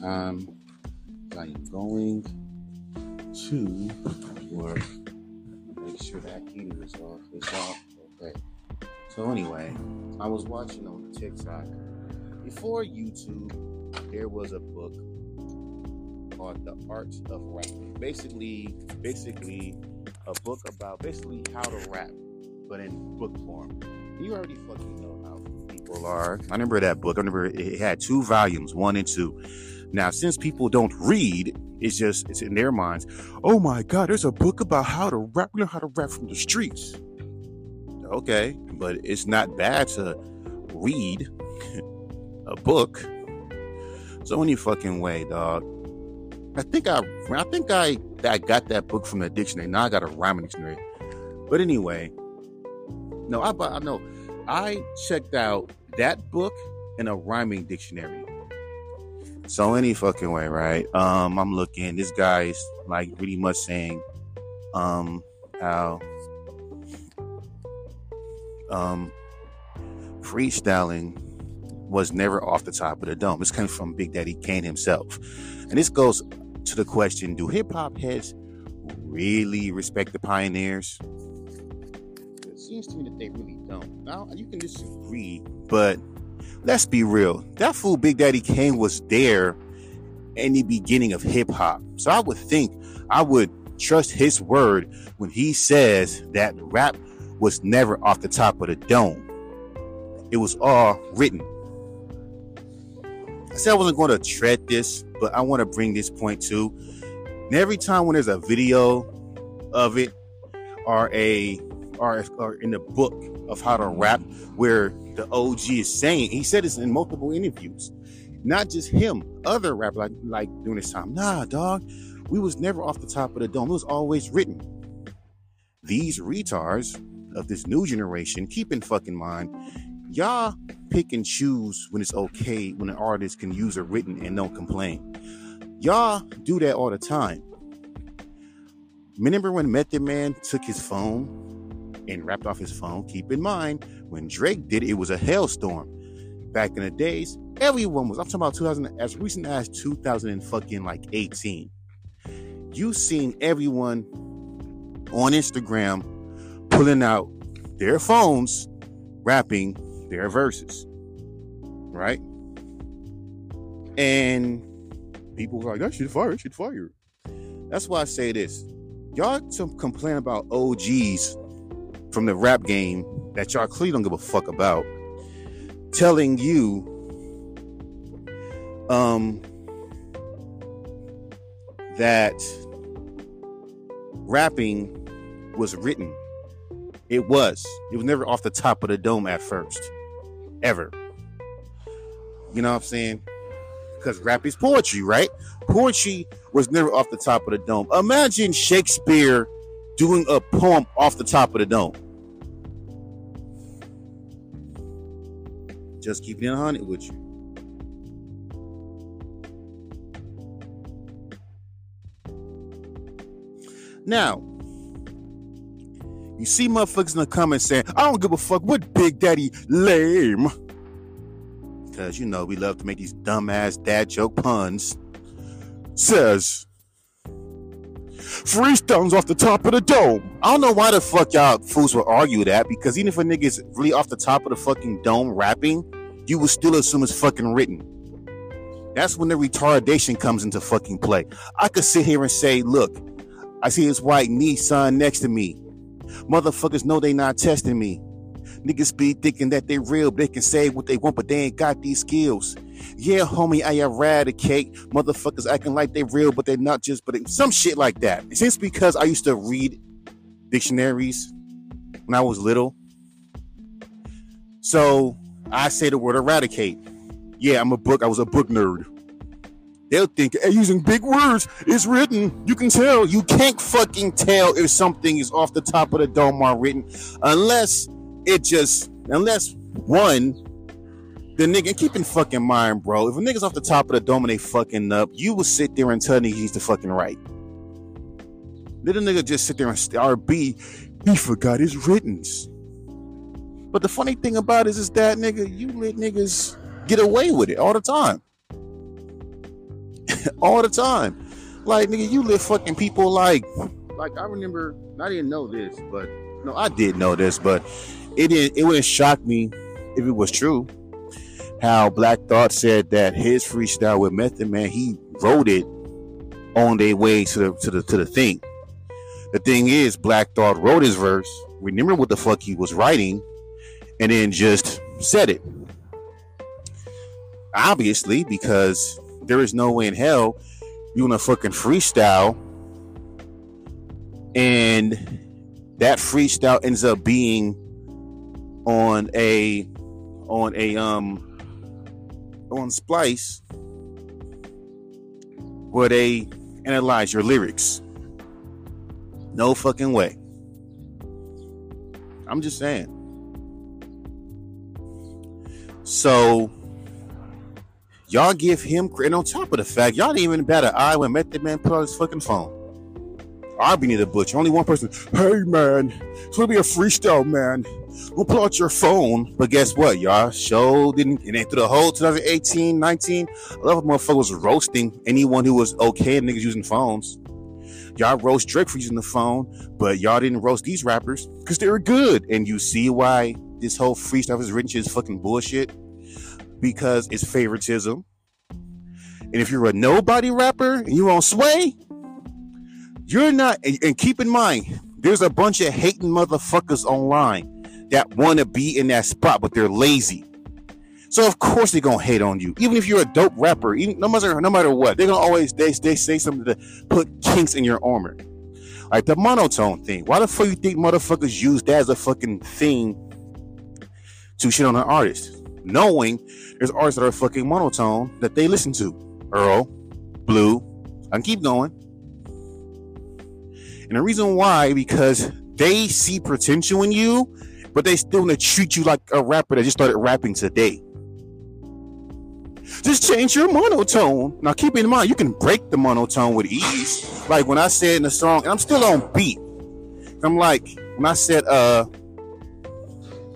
time. I am going to work. Make sure that heater is off. It's off. Okay. So anyway, I was watching on TikTok. Before YouTube, there was a book called The Art of Rapping. Basically a book about how to rap, but in book form. You already fucking know how people are. I remember that book. I remember it had 2 volumes, 1 and 2. Now, since people don't read, it's in their minds. Oh my God, there's a book about how to rap. Learn how to rap from the streets. Okay, but it's not bad to read a book. So any fucking way, dog. I think I got that book from the dictionary. Now I got a rhyming dictionary. But anyway, no, I checked out that book and a rhyming dictionary. So any fucking way, right? I'm looking. This guy's like really much saying, how, freestyling was never off the top of the dome. This came from Big Daddy Kane himself. And this goes to the question, do hip-hop heads really respect the pioneers? It seems to me that they really don't. Now, you can disagree, but let's be real. That fool Big Daddy Kane was there in the beginning of hip-hop. So I would think, I would trust his word when he says that rap was never off the top of the dome. It was all written. I said I wasn't going to tread this, but I want to bring this point too. And every time when there's a video of it or in the book of how to rap where the OG is saying, he said this in multiple interviews, not just him, other rappers like during this time. Nah, dog, we was never off the top of the dome. It was always written. These retards of this new generation, keep in fucking mind, y'all pick and choose when it's okay, when an artist can use a written and don't complain. Y'all do that all the time. Remember when Method Man took his phone and rapped off his phone? Keep in mind, when Drake did it, it was a hailstorm. Back in the days, everyone was, I'm talking about 2000, as recent as 2018. You've seen everyone on Instagram pulling out their phones, rapping their verses, right? And people were like, that shit fire, That's why I say this. Y'all complain about OGs from the rap game that y'all clearly don't give a fuck about, telling you that rapping was written. It was never off the top of the dome at first, ever. You know what I'm saying? Because rap is poetry, right? Poetry was never off the top of the dome. Imagine Shakespeare doing a poem off the top of the dome. Just keep it 100 with you. Now, you see motherfuckers in the comments saying, I don't give a fuck what Big Daddy lame. Because, you know, we love to make these dumbass dad joke puns. Says, freestyle's off the top of the dome. I don't know why the fuck y'all fools would argue that. Because even if a nigga is really off the top of the fucking dome rapping, you would still assume it's fucking written. That's when the retardation comes into fucking play. I could sit here and say, look, I see this white Nissan next to me. Motherfuckers know they not testing me. Niggas be thinking that they real, but they can say what they want, but they ain't got these skills. Yeah, homie, I eradicate motherfuckers acting like they real, but they not just, but some shit like that. It's because I used to read dictionaries when I was little. So I say the word eradicate. Yeah, I was a book nerd. They'll think, hey, using big words, it's written. You can tell. You can't fucking tell if something is off the top of the dome or written unless one, the nigga, keep in fucking mind, bro. If a nigga's off the top of the dome and they fucking up, you will sit there and tell nigga he's the fucking right. Little nigga just sit there and he forgot his writtens. But the funny thing about it is that nigga, you let niggas get away with it all the time. all the time. Like, nigga, you live fucking people like I remember, I didn't know this, but no, I did know this, but it wouldn't shock me if it was true. How Black Thought said that his freestyle with Method Man, he wrote it on their way to the thing. The thing is, Black Thought wrote his verse, remember what the fuck he was writing, and then just said it. Obviously, because there is no way in hell you wanna fucking freestyle and that freestyle ends up being on Splice, where they analyze your lyrics. No fucking way. I'm just saying. So y'all give him, and on top of the fact, y'all didn't even bat an eye when Method Man put out his fucking phone. I'll be near the butcher. Only one person. Hey man, it's gonna be a freestyle, man. We'll pull out your phone. But guess what, y'all? Show didn't. And then through the whole 2018, 19, a lot of motherfuckers was roasting anyone who was okay and niggas using phones. Y'all roast Drake for using the phone, but y'all didn't roast these rappers because they were good. And you see why this whole freestyle is written shit is fucking bullshit, because it's favoritism. And if you're a nobody rapper and you're on Sway, you're not, and keep in mind, there's a bunch of hating motherfuckers online that want to be in that spot, but they're lazy. So of course they're gonna hate on you, even if you're a dope rapper. Even, no matter what, they're gonna always they say something to put kinks in your armor, like the monotone thing. Why the fuck you think motherfuckers use that as a fucking thing to shit on an artist, knowing there's artists that are fucking monotone that they listen to? Earl, Blue, I can keep going. And the reason why, because they see potential in you, but they still want to treat you like a rapper that just started rapping today. Just change your monotone. Now, keep in mind, you can break the monotone with ease. Like when I said in the song, and I'm still on beat. I'm like, when I said,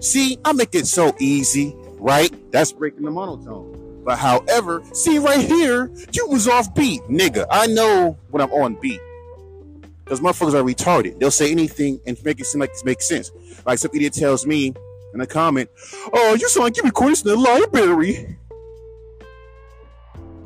see, I make it so easy, right? That's breaking the monotone. But however, see right here, you was off beat, nigga. I know when I'm on beat. Because motherfuckers are retarded. They'll say anything and make it seem like it makes sense. Like some idiot tells me in a comment, oh, you sound like you recorded this in the library.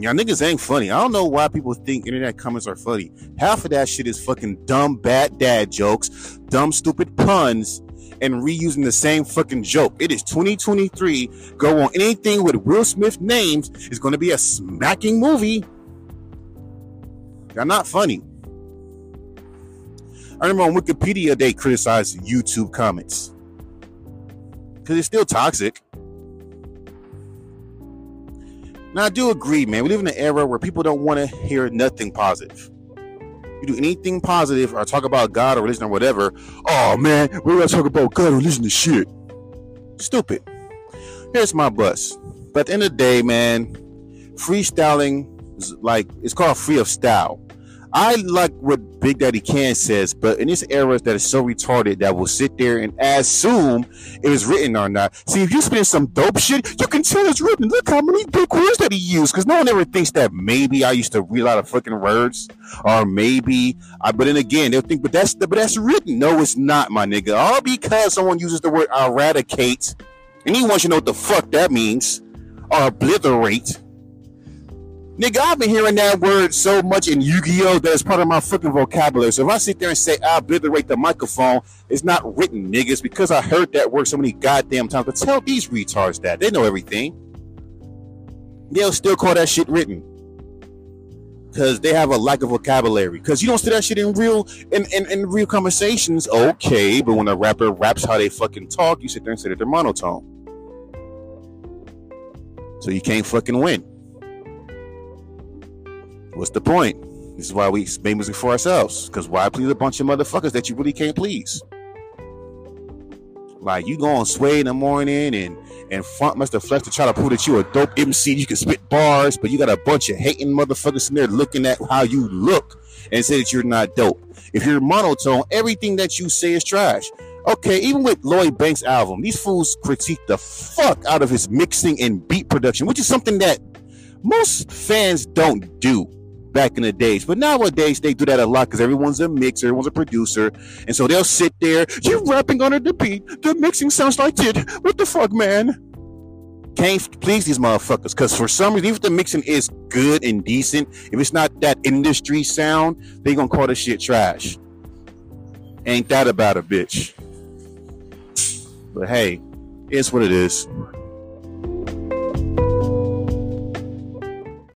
Y'all niggas ain't funny. I don't know why people think internet comments are funny. Half of that shit is fucking dumb, bad dad jokes, dumb, stupid puns, and reusing the same fucking joke. It is 2023. Go on anything with Will Smith names is going to be a smacking movie. Y'all not funny. I remember on Wikipedia, they criticized YouTube comments because it's still toxic. Now, I do agree, man. We live in an era where people don't want to hear nothing positive. You do anything positive or talk about God or religion or whatever. Oh, man, we're going to talk about God or religion and shit. Stupid. Here's my bus. But at the end of the day, man, freestyling is like, it's called free of style. I like what Big Daddy Kane says, but in this era that is so retarded that will sit there and assume it was written or not. See, if you spin some dope shit, you can tell it's written. Look how many big words that he used, because no one ever thinks that maybe I used to read a lot of fucking words, or maybe I. But then again, they'll think, but that's written. No, it's not, my nigga. All because someone uses the word eradicate, and you want to know what the fuck that means, or obliterate. Nigga, I've been hearing that word so much in Yu-Gi-Oh! That it's part of my fucking vocabulary. So if I sit there and say, I obliterate the microphone, it's not written, niggas, because I heard that word so many goddamn times. But tell these retards that. They know everything. They'll still call that shit written. Because they have a lack of vocabulary. Because you don't see that shit in real conversations. Okay, but when a rapper raps how they fucking talk, you sit there and say that they're monotone. So you can't fucking win. What's the point? This is why we make music for ourselves. Because why please a bunch of motherfuckers that you really can't please? Like, you go on Sway in the morning and Funkmaster Flex to try to prove that you a dope MC, you can spit bars, but you got a bunch of hating motherfuckers in there looking at how you look and say that you're not dope. If you're monotone, everything that you say is trash. Okay, even with Lloyd Banks' album, these fools critique the fuck out of his mixing and beat production, which is something that most fans don't do. back in the days. But nowadays they do that a lot because everyone's a mixer, everyone's a producer, and so they'll sit there, you're rapping under the beat, the mixing sounds like it, what the fuck, man. Can't please these motherfuckers, because for some reason, even if the mixing is good and decent, if it's not that industry sound, they gonna call this shit trash. Ain't that about a bitch. But hey, it's what it is.